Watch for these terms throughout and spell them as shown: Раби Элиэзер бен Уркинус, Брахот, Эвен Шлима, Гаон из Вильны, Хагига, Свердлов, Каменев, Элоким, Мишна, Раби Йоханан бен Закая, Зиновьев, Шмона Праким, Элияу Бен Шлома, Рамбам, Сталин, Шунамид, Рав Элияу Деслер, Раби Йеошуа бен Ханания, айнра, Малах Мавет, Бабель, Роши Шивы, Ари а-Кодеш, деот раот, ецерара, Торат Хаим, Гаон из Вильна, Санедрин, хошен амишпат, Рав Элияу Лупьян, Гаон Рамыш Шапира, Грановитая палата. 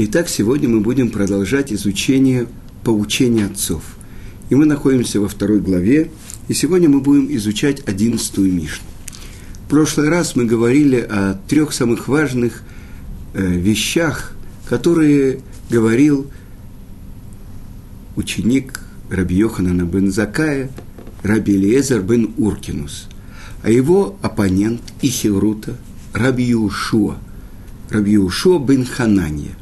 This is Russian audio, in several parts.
Итак, сегодня мы будем продолжать изучение поучения отцов. И мы находимся во второй главе, и сегодня мы будем изучать 11-ю Мишну. В прошлый раз мы говорили о 3 самых важных вещах, которые говорил ученик Раби Йоханана бен Закая, Раби Элиэзер бен Уркинус, а его оппонент и хеврута Раби Йеошуа бен Ханания.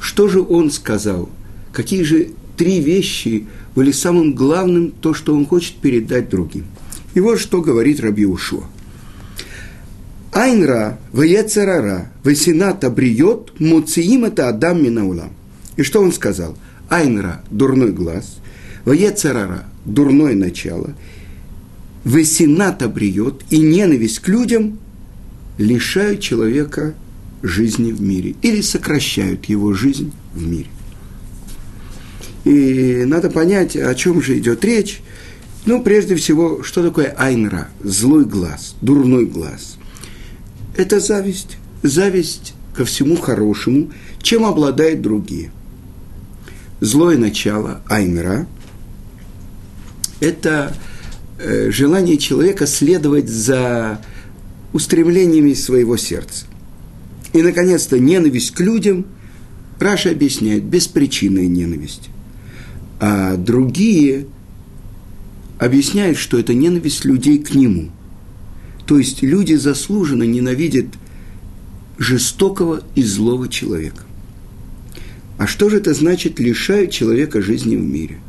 Что же он сказал? Какие же 3 вещи были самым главным, то, что он хочет передать другим? И вот что говорит Раби Йеошуа. «Айнра, ваецерара, васината бриот, муциим это адам минаулам». И что он сказал? «Айнра» – дурной глаз, «ваецерара» – дурное начало, «васината бриот» – и ненависть к людям лишают человека жизни в мире или сокращают его жизнь в мире. И надо понять, о чем же идет речь. Прежде всего, что такое айнра, злой глаз, дурной глаз? Это зависть, зависть ко всему хорошему, чем обладают другие. Злое начало, айнра, это желание человека следовать за устремлениями своего сердца. И, наконец-то, ненависть к людям, Раша объясняет, беспричинная ненависть. А другие объясняют, что это ненависть людей к нему. То есть люди заслуженно ненавидят жестокого и злого человека. А что же это значит лишают человека жизни в мире?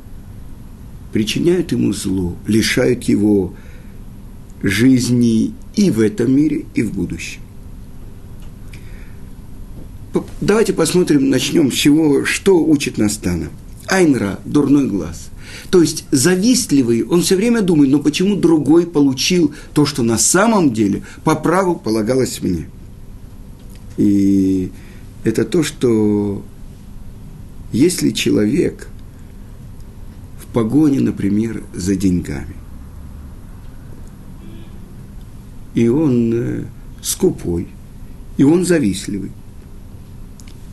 Причиняют ему зло, лишают его жизни и в этом мире, и в будущем. Давайте посмотрим, начнем с чего, что учит нас Тана. Айнра – дурной глаз. То есть завистливый, он все время думает, но почему другой получил то, что на самом деле по праву полагалось мне. И это то, что если человек в погоне, например, за деньгами, и он скупой, и он завистливый,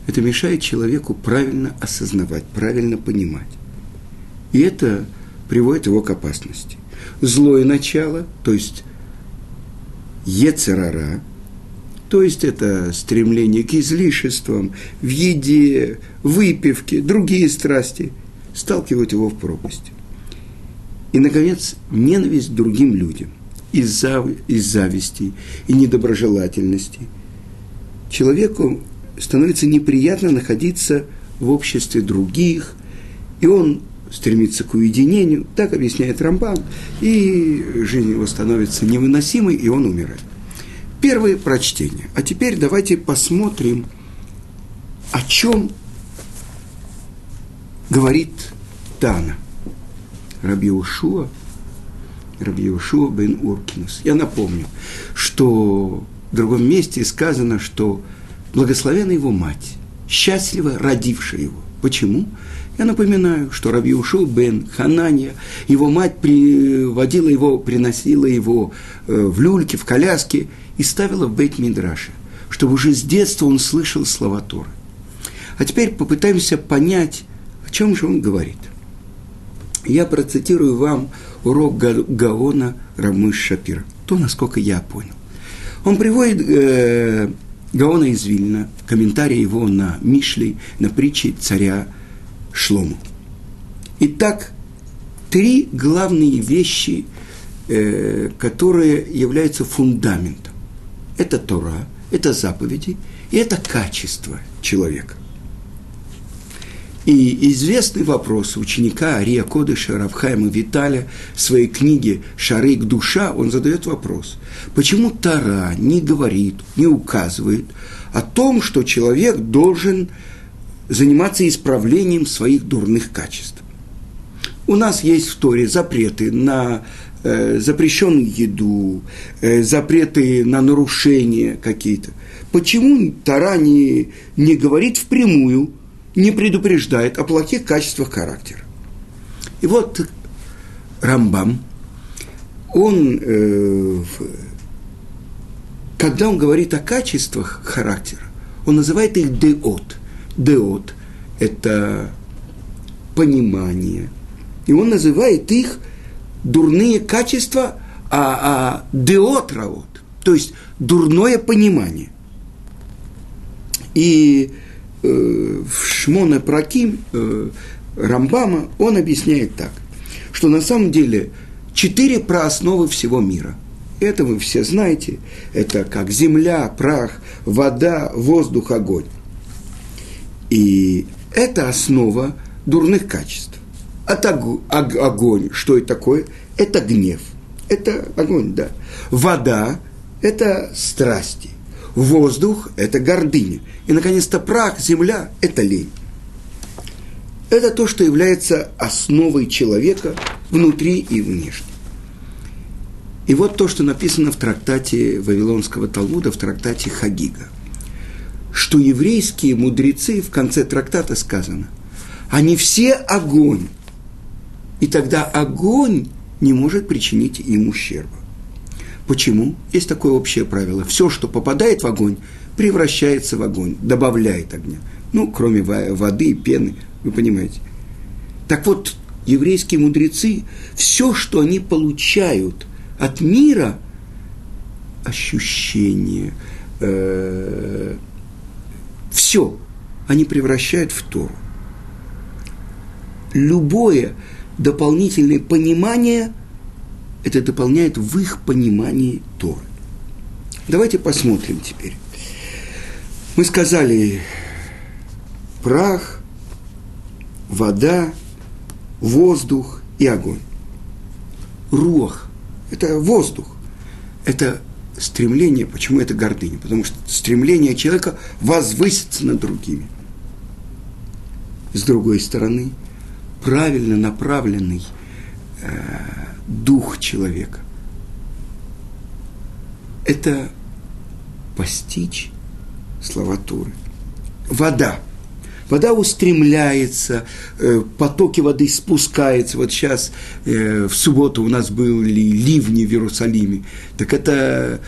это мешает человеку правильно осознавать, правильно понимать. И это приводит его к опасности. Злое начало, то есть ецерара, то есть это стремление к излишествам, в еде, выпивке, другие страсти, сталкивают его в пропасть. И, наконец, ненависть к другим людям из зависти и недоброжелательности. Человеку становится неприятно находиться в обществе других, и он стремится к уединению, так объясняет Рамбам, и жизнь его становится невыносимой, и он умирает. Первое прочтение. А теперь давайте посмотрим, о чем говорит Тана, Раби Йеошуа бен Уркинус. Я напомню, что в другом месте сказано, что благословена его мать, счастливо родившая его. Почему? Я напоминаю, что Раби Йеошуа бен Ханания, его мать приводила его, приносила его в люльке, в коляске и ставила в бейт-мидраше, чтобы уже с детства он слышал слова Торы. А теперь попытаемся понять, о чем же он говорит. Я процитирую вам урок Гаона Рамыш Шапира, то, насколько я понял. Он приводит Гаона из Вильна, комментарий его на Мишлей, на притчи царя Шлому. Итак, 3 главные вещи, которые являются фундаментом. Это Тора, это заповеди и это качество человека. И известный вопрос ученика Ари а-Кодеша, Рав Хаима Виталя, в своей книге «Шаарей кдуша» он задает вопрос, почему Тора не говорит, не указывает о том, что человек должен заниматься исправлением своих дурных качеств. У нас есть в Торе запреты на запрещенную еду, запреты на нарушения какие-то. Почему Тора не говорит впрямую, не предупреждает о плохих качествах характера. И вот Рамбам, когда он говорит о качествах характера, он называет их деот, деот, это понимание. И он называет их дурные качества деот раот, то есть дурное понимание. И в Шмона Праким Рамбама он объясняет так, что на самом деле 4 проосновы всего мира. Это вы все знаете. Это как земля, прах, вода, воздух, огонь. И это основа дурных качеств. Огонь, что это такое? Это гнев. Это огонь, да. Вода – это страсти. Воздух – это гордыня. И, наконец-то, прах, земля – это лень. Это то, что является основой человека внутри и внешне. И вот то, что написано в трактате Вавилонского Талмуда, в трактате Хагига, что еврейские мудрецы, в конце трактата сказано, они все огонь, и тогда огонь не может причинить им ущерба. Почему? Есть такое общее правило. Все, что попадает в огонь, превращается в огонь, добавляет огня. Ну, кроме воды, пены, вы понимаете. Так вот, еврейские мудрецы, все, что они получают от мира, ощущение, все они превращают в Тору. Любое дополнительное понимание, это дополняет в их понимании Торы. Давайте посмотрим теперь. Мы сказали прах, вода, воздух и огонь. Руах. Это воздух, это стремление, почему это гордыня? Потому что стремление человека возвыситься над другими. С другой стороны, правильно направленный дух человека – это постичь слова Торы. Вода. Вода устремляется, потоки воды спускаются. Вот сейчас в субботу у нас были ливни в Иерусалиме. Так это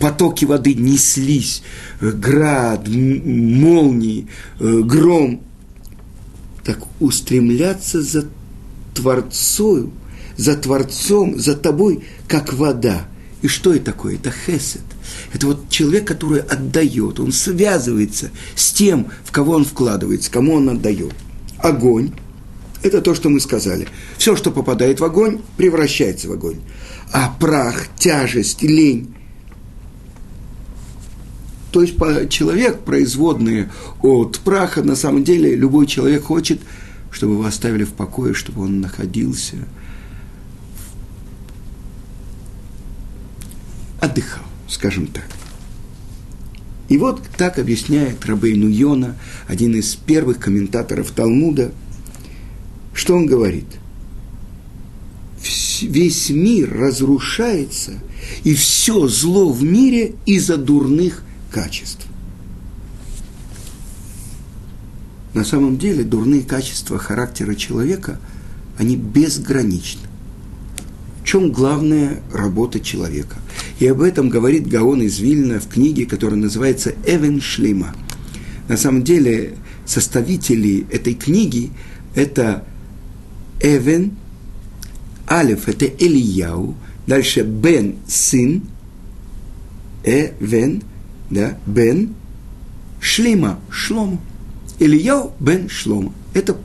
потоки воды неслись, град, молнии, гром. Так устремляться за Творцом, за тобой, как вода. И что это такое? Это хесед. Это вот человек, который отдает, он связывается с тем, в кого он вкладывается, кому он отдает. Огонь – это то, что мы сказали. Все, что попадает в огонь, превращается в огонь. А прах, тяжесть, лень. То есть человек, производный от праха, на самом деле любой человек хочет, чтобы его оставили в покое, чтобы он находился, отдыхал, скажем так. И вот так объясняет Рабейну Йона, один из первых комментаторов Талмуда, что он говорит. Весь мир разрушается, и все зло в мире из-за дурных качеств. На самом деле дурные качества характера человека, они безграничны. В чем главная работа человека? И об этом говорит Гаон из Вильны в книге, которая называется «Эвен Шлима». На самом деле, составители этой книги – это Эвен, Алеф – это Элияу, дальше Бен – сын, Эвен, да, Бен, Шлима – Шлома. Элияу Бен Шлома. Это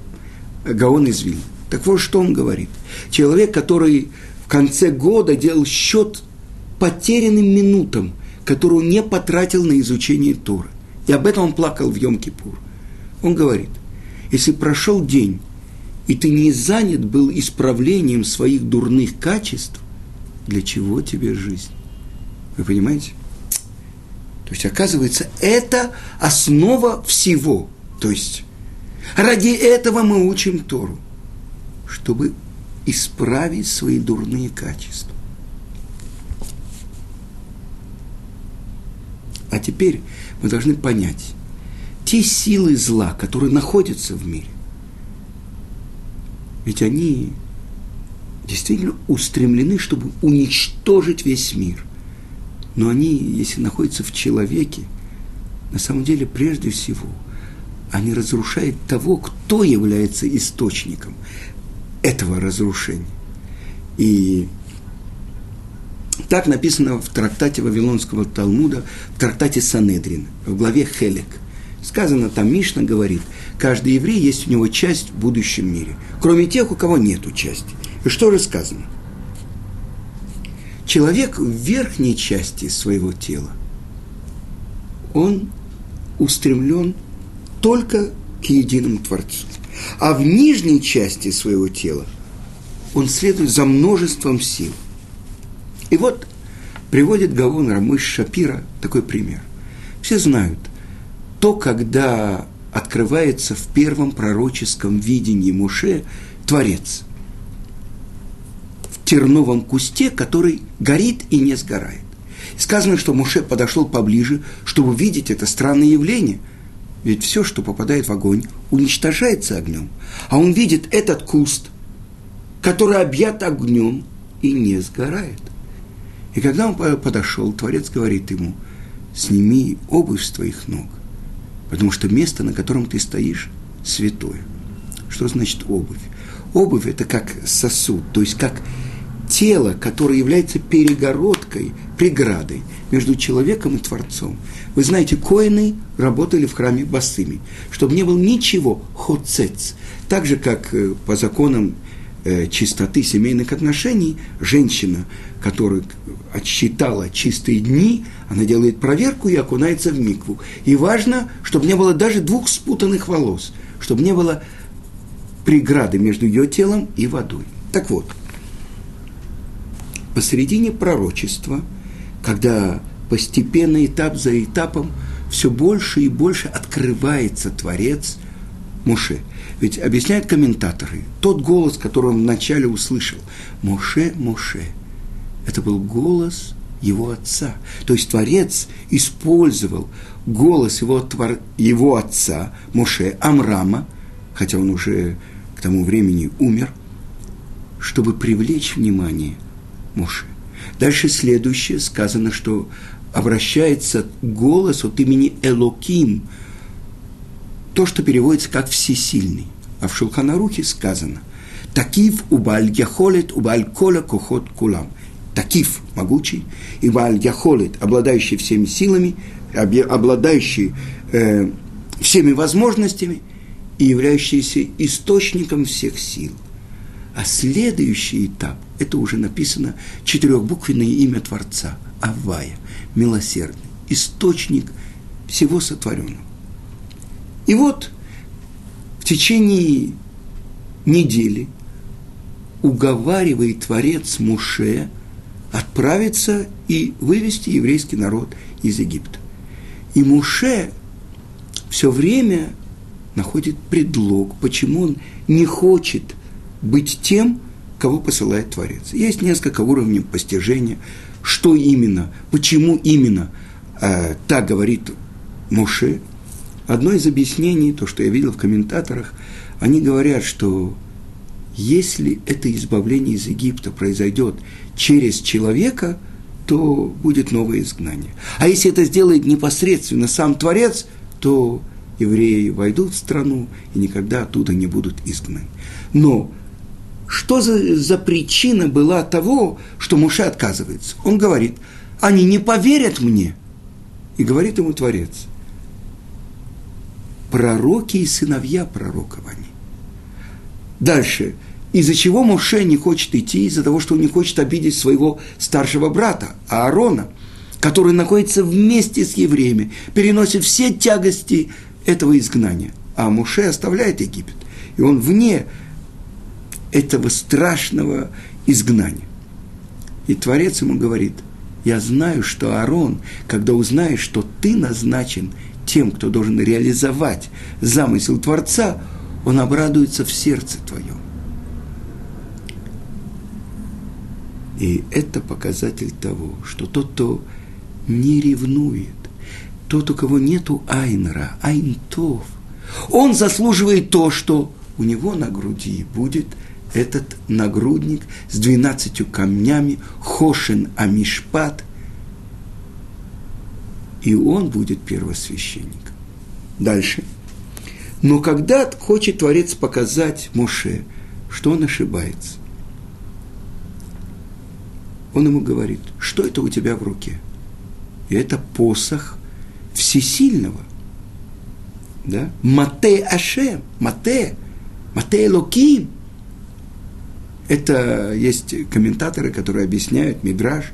Гаон из Вильны. Так вот, что он говорит. Человек, который в конце года делал счет потерянным минутам, которую не потратил на изучение Торы. И об этом он плакал в Йом-Кипур. Он говорит, если прошел день, и ты не занят был исправлением своих дурных качеств, для чего тебе жизнь? Вы понимаете? То есть, оказывается, это основа всего. То есть, ради этого мы учим Тору, чтобы исправить свои дурные качества. А теперь мы должны понять, те силы зла, которые находятся в мире, ведь они действительно устремлены, чтобы уничтожить весь мир. Но они, если находятся в человеке, на самом деле прежде всего они разрушают того, кто является источником этого разрушения. И так написано в трактате Вавилонского Талмуда, в трактате Санедрин, в главе Хелек. Сказано, там Мишна говорит, каждый еврей есть у него часть в будущем мире, кроме тех, у кого нету части. И что же сказано? Человек в верхней части своего тела, он устремлен только к единому Творцу. А в нижней части своего тела он следует за множеством сил. И вот приводит Гаон Рамыш Шапира такой пример. Все знают, то, когда открывается в первом пророческом видении Моше Творец в терновом кусте, который горит и не сгорает. Сказано, что Моше подошел поближе, чтобы увидеть это странное явление. Ведь все, что попадает в огонь, уничтожается огнем. А он видит этот куст, который объят огнем и не сгорает. И когда он подошел, Творец говорит ему, сними обувь с твоих ног, потому что место, на котором ты стоишь, святое. Что значит обувь? Обувь – это как сосуд, то есть как тело, которое является перегородкой, преградой между человеком и Творцом. Вы знаете, коэны работали в храме босыми, чтобы не было ничего, хоцец. Так же, как по законам чистоты семейных отношений, женщина, которая отсчитала чистые дни, она делает проверку и окунается в микву. И важно, чтобы не было даже 2 спутанных волос, чтобы не было преграды между ее телом и водой. Так вот, посередине пророчества, когда постепенно, этап за этапом, все больше и больше открывается Творец Моше. Ведь объясняют комментаторы, тот голос, который он вначале услышал, «Моше, Моше», это был голос его отца. То есть Творец использовал голос его отца, Моше, Амрама, хотя он уже к тому времени умер, чтобы привлечь внимание Моше. Дальше следующее сказано, что обращается голос от имени Элоким, то, что переводится как «всесильный». А в Шулхан Арухе сказано «Такив убаль яхолет убаль кола кохот кулам». Такив – могучий, и убаль яхолет – обладающий всеми силами, обладающий всеми возможностями и являющийся источником всех сил. А следующий этап, это уже написано четырехбуквенное имя Творца, Авая, милосердный, источник всего сотворенного. И вот в течение недели уговаривает Творец Моше отправиться и вывести еврейский народ из Египта. И Моше все время находит предлог, почему он не хочет быть тем, кого посылает Творец. Есть несколько уровней постижения, что именно, почему именно так говорит Моше. Одно из объяснений, то, что я видел в комментаторах, они говорят, что если это избавление из Египта произойдет через человека, то будет новое изгнание. А если это сделает непосредственно сам Творец, то евреи войдут в страну и никогда оттуда не будут изгнаны. Но что за причина была того, что Моше отказывается? Он говорит, они не поверят мне. И говорит ему Творец, пророки и сыновья пророков они. Дальше. Из-за чего Моше не хочет идти? Из-за того, что он не хочет обидеть своего старшего брата, Аарона, который находится вместе с евреями, переносит все тягости этого изгнания. А Моше оставляет Египет. И он вне этого страшного изгнания. И Творец ему говорит, я знаю, что Аарон, когда узнает, что ты назначен тем, кто должен реализовать замысел Творца, он обрадуется в сердце твоем. И это показатель того, что тот, кто не ревнует, тот, у кого нету айнра, айнтов, он заслуживает то, что у него на груди будет этот нагрудник с 12 камнями, хошен амишпат, и он будет первосвященником. Дальше. Но когда хочет Творец показать Моше, что он ошибается, он ему говорит, что это у тебя в руке? И это посох Всесильного. Да? Мате Ашем, Мате Элоким. Это есть комментаторы, которые объясняют, Мидраш,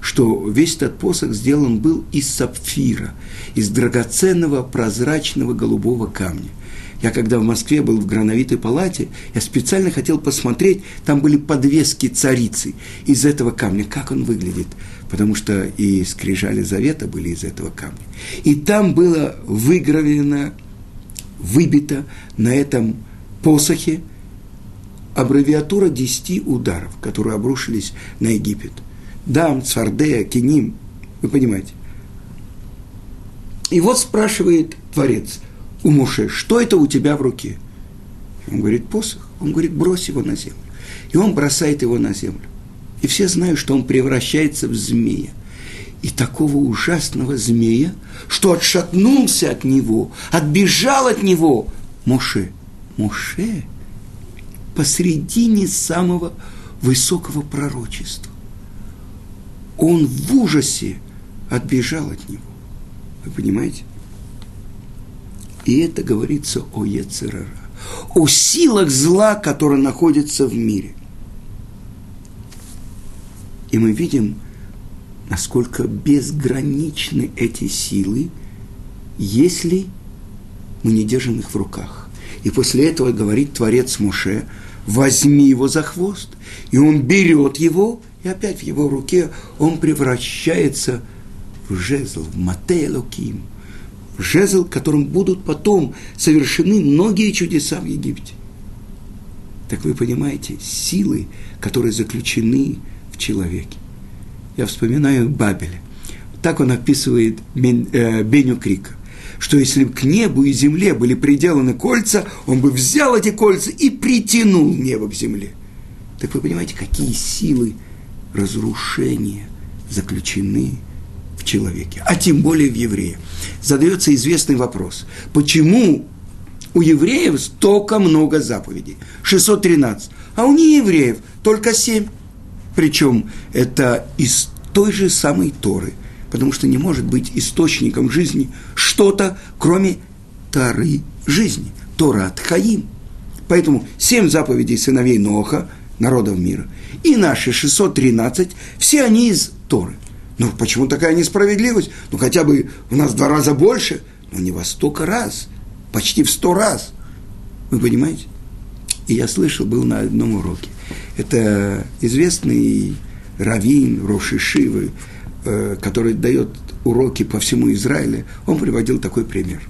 что весь этот посох сделан был из сапфира, из драгоценного прозрачного голубого камня. Я когда в Москве был в Грановитой палате, я специально хотел посмотреть, там были подвески царицы из этого камня, как он выглядит, потому что и скрижали завета были из этого камня. И там было выгравировано, выбито на этом посохе аббревиатура 10 ударов, которые обрушились на Египет. Дам, Цардея, Киним, вы понимаете. И вот спрашивает Творец у Моше, что это у тебя в руке? Он говорит, посох. Он говорит, брось его на землю. И он бросает его на землю. И все знают, что он превращается в змея. И такого ужасного змея, что отшатнулся от него, отбежал от него Моше посредине самого высокого пророчества. Он в ужасе отбежал от него. Вы понимаете? И это говорится о Ецерара, о силах зла, которые находятся в мире. И мы видим, насколько безграничны эти силы, если мы не держим их в руках. И после этого говорит Творец Моше, возьми его за хвост, и он берет его, и опять в его руке он превращается в жезл, в Мате Элоким, в жезл, которым будут потом совершены многие чудеса в Египте. Так вы понимаете, силы, которые заключены в человеке. Я вспоминаю Бабеля. Так он описывает Бену Крика, что если бы к небу и земле были приделаны кольца, он бы взял эти кольца и притянул небо к земле. Так вы понимаете, какие силы разрушения заключены в человеке, а тем более в евреях. Задается известный вопрос, почему у евреев столько много заповедей, 613, а у неевреев только 7, причем это из той же самой Торы, потому что не может быть источником жизни что-то, кроме Торы жизни, Торат Хаим. Поэтому 7 заповедей сыновей Ноаха, народов мира, и наши 613, все они из Торы. Ну, почему такая несправедливость? Ну, хотя бы у нас 2 раза больше, но не во 100 раз, почти в 100 раз. Вы понимаете? И я слышал, был на одном уроке. Это известный раввин Роши Шивы, который дает уроки по всему Израилю. Он приводил такой пример.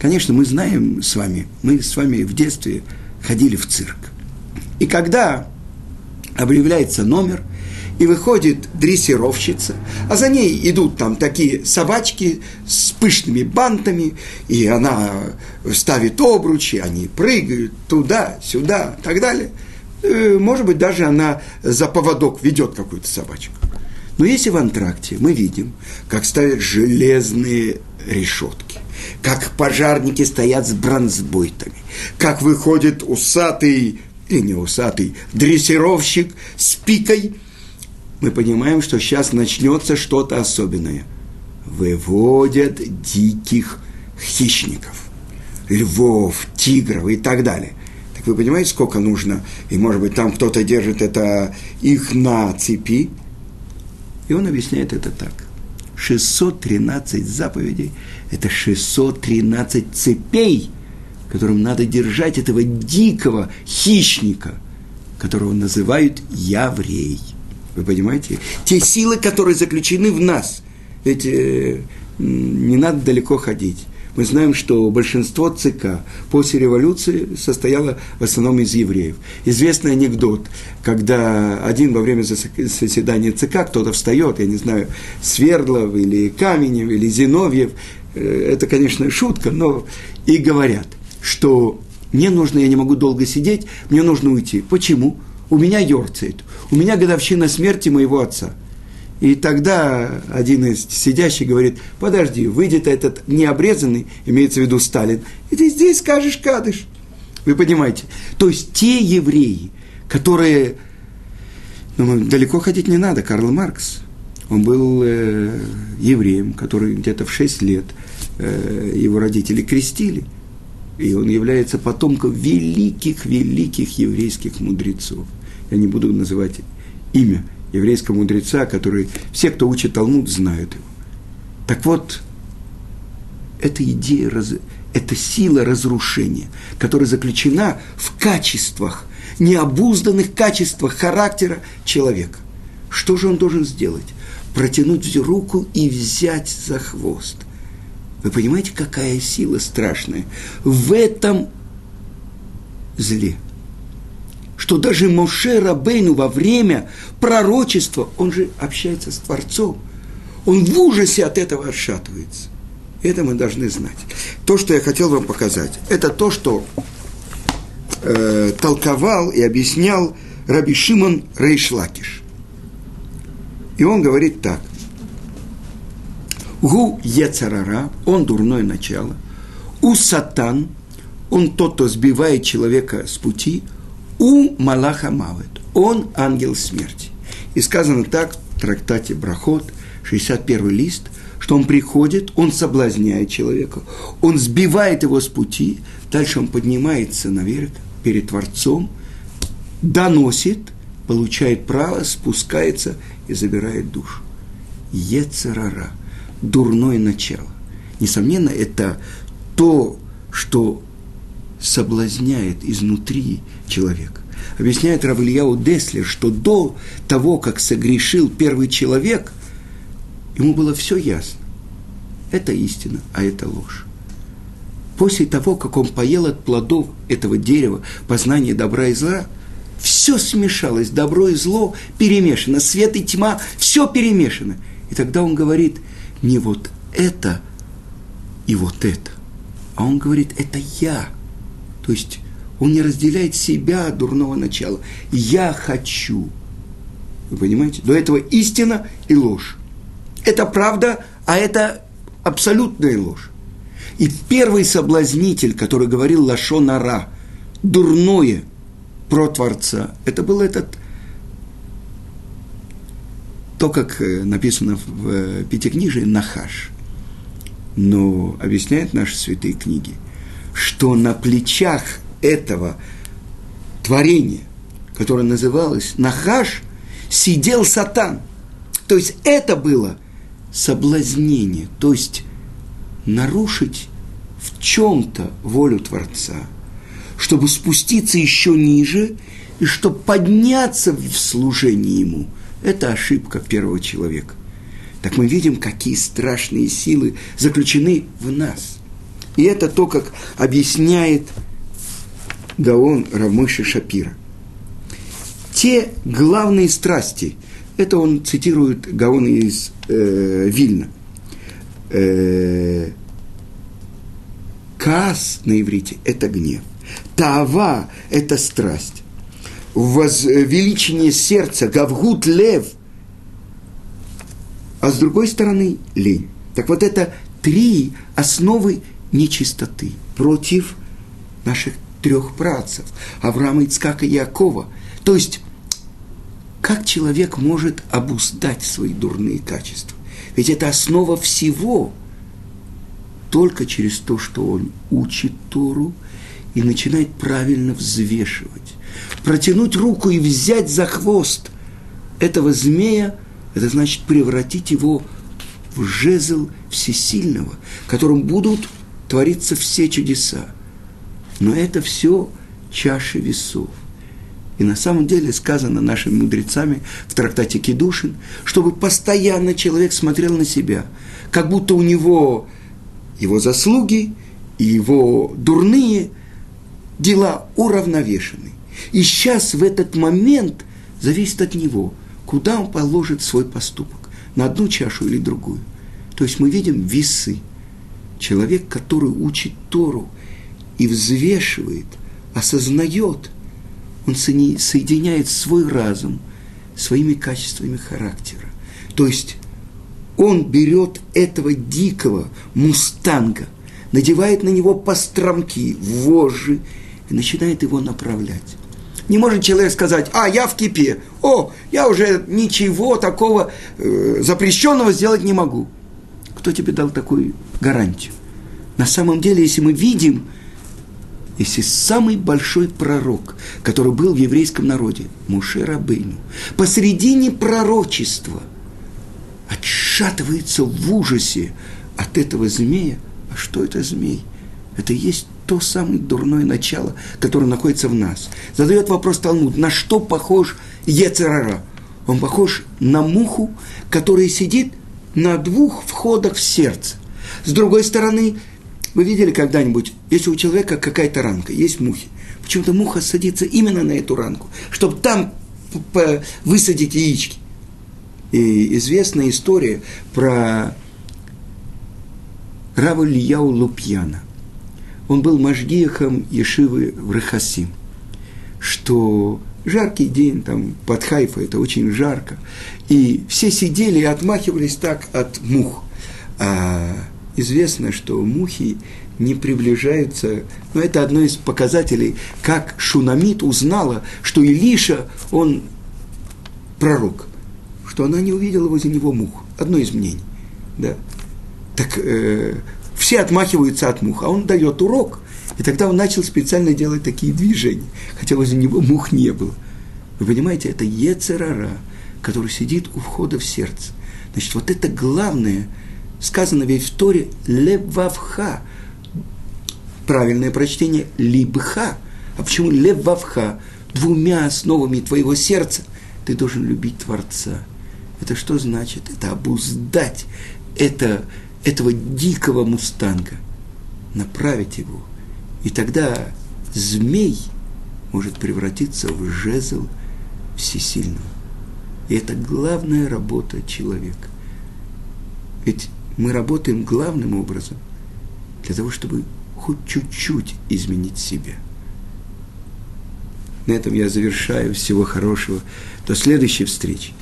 Конечно, мы знаем с вами, мы с вами в детстве ходили в цирк. И когда объявляется номер, и выходит дрессировщица, а за ней идут там такие собачки с пышными бантами, и она ставит обручи, они прыгают туда-сюда и так далее. Может быть, даже она за поводок ведет какую-то собачку. Но если в антракте мы видим, как ставят железные решетки, как пожарники стоят с бронзбойтами, как выходит усатый, или не усатый, дрессировщик с пикой, мы понимаем, что сейчас начнется что-то особенное. Выводят диких хищников, львов, тигров и так далее. Так вы понимаете, сколько нужно? И, может быть, там кто-то держит это их на цепи. И он объясняет это так. 613 заповедей – это 613 цепей, которым надо держать этого дикого хищника, которого называют еврей. Вы понимаете? Те силы, которые заключены в нас. Ведь не надо далеко ходить. Мы знаем, что большинство ЦК после революции состояло в основном из евреев. Известный анекдот, когда один во время заседания ЦК кто-то встает, я не знаю, Свердлов или Каменев или Зиновьев, это, конечно, шутка, но и говорят, что мне нужно, я не могу долго сидеть, мне нужно уйти. Почему? У меня йорцайт, у меня годовщина смерти моего отца. И тогда один из сидящих говорит: подожди, выйдет этот необрезанный, имеется в виду Сталин, и ты здесь скажешь кадыш. Вы понимаете? То есть те евреи, которые... Ну, далеко ходить не надо, Карл Маркс. Он был евреем, который где-то в 6 лет его родители крестили. И он является потомком великих еврейских мудрецов. Я не буду называть имя еврейского мудреца, который все, кто учит Талмуд, знают его. Так вот, эта идея, эта сила разрушения, которая заключена в качествах, необузданных качествах характера человека. Что же он должен сделать? Протянуть руку и взять за хвост. Вы понимаете, какая сила страшная в этом зле? Что даже Моше Рабейну во время пророчества, он же общается с Творцом, он в ужасе от этого отшатывается. Это мы должны знать. То, что я хотел вам показать, это то, что толковал и объяснял Раби Шимон Рейшлакиш. И он говорит так. Гу Ецарара, он дурное начало. У Сатан, он тот, кто сбивает человека с пути. У Малаха Мавет, он ангел смерти. И сказано так в трактате Брахот, 61 лист, что он приходит, он соблазняет человека, он сбивает его с пути, дальше он поднимается наверх перед Творцом, доносит, получает право, спускается и забирает душу. Ецерара, дурное начало. Несомненно, это то, что соблазняет изнутри человека. Объясняет Рав Элияу Деслер, что до того, как согрешил первый человек, ему было все ясно. Это истина, а это ложь. После того, как он поел от плодов этого дерева познания добра и зла, все смешалось, добро и зло перемешано, свет и тьма, все перемешано. И тогда он говорит не вот это и вот это, а он говорит это я. То есть он не разделяет себя от дурного начала. Я хочу. Вы понимаете? До этого истина и ложь. Это правда, а это абсолютная ложь. И первый соблазнитель, который говорил лашон ара, дурное про Творца, это был этот, то, как написано в Пятикнижии, Нахаш. Но объясняют наши святые книги, что на плечах этого творения, которое называлось Нахаш, сидел Сатан. То есть это было соблазнение, то есть нарушить в чем-то волю Творца, чтобы спуститься еще ниже и чтобы подняться в служении Ему. Это ошибка первого человека. Так мы видим, какие страшные силы заключены в нас. И это то, как объясняет Гаон Рамыша Шапира. Те главные страсти, это он цитирует Гаона из Вильна. Каас на иврите – это гнев. Таава – это страсть. Возвеличение сердца, гавгут лев. А с другой стороны – лень. Так вот это три основы нечистоты против наших трех працев Авраама, Ицхака и Якова. То есть, как человек может обуздать свои дурные качества? Ведь это основа всего, только через то, что он учит Тору и начинает правильно взвешивать. Протянуть руку и взять за хвост этого змея, это значит превратить его в жезл всесильного, которым будут творится все чудеса. Но это все чаши весов. И на самом деле сказано нашими мудрецами в трактате Кедушин, чтобы постоянно человек смотрел на себя, как будто у него его заслуги и его дурные дела уравновешены. И сейчас в этот момент зависит от него, куда он положит свой поступок, на одну чашу или другую. То есть мы видим весы. Человек, который учит Тору и взвешивает, осознает, он соединяет свой разум своими качествами характера. То есть он берет этого дикого мустанга, надевает на него постромки, вожжи и начинает его направлять. Не может человек сказать: а, я в кипе, о, я уже ничего такого запрещенного сделать не могу. Кто тебе дал такую гарантию? На самом деле, если мы видим, если самый большой пророк, который был в еврейском народе, Моше Рабейну, посредине пророчества отшатывается в ужасе от этого змея. А что это змей? Это и есть то самое дурное начало, которое находится в нас. Задает вопрос Талмуд: на что похож йецер ара? Он похож на муху, которая сидит на двух входах в сердце. С другой стороны, вы видели когда-нибудь, если у человека какая-то ранка, есть мухи, почему-то муха садится именно на эту ранку, чтобы там высадить яички. И известная история про Рава Элияу Лупьяна. Он был машгихом Ешивы в Рехасим, что жаркий день, там под Хайфой это очень жарко, и все сидели и отмахивались так от мух. А известно, что мухи не приближаются, но это одно из показателей, как Шунамид узнала, что Илиша, он пророк, что она не увидела возле него мух. Одно из мнений, да. Так все отмахиваются от мух, а он дает урок, и тогда он начал специально делать такие движения, хотя возле него мух не было. Вы понимаете, это йецер ара, который сидит у входа в сердце. Значит, вот это главное, сказано ведь в Торе «левавха». Правильное прочтение «либха». А почему «левавха»? Двумя основами твоего сердца ты должен любить Творца. Это что значит? Это обуздать этого дикого мустанга, направить его. И тогда змей может превратиться в жезл всесильного. И это главная работа человека. Ведь мы работаем главным образом для того, чтобы хоть чуть-чуть изменить себя. На этом я завершаю. Всего хорошего. До следующей встречи.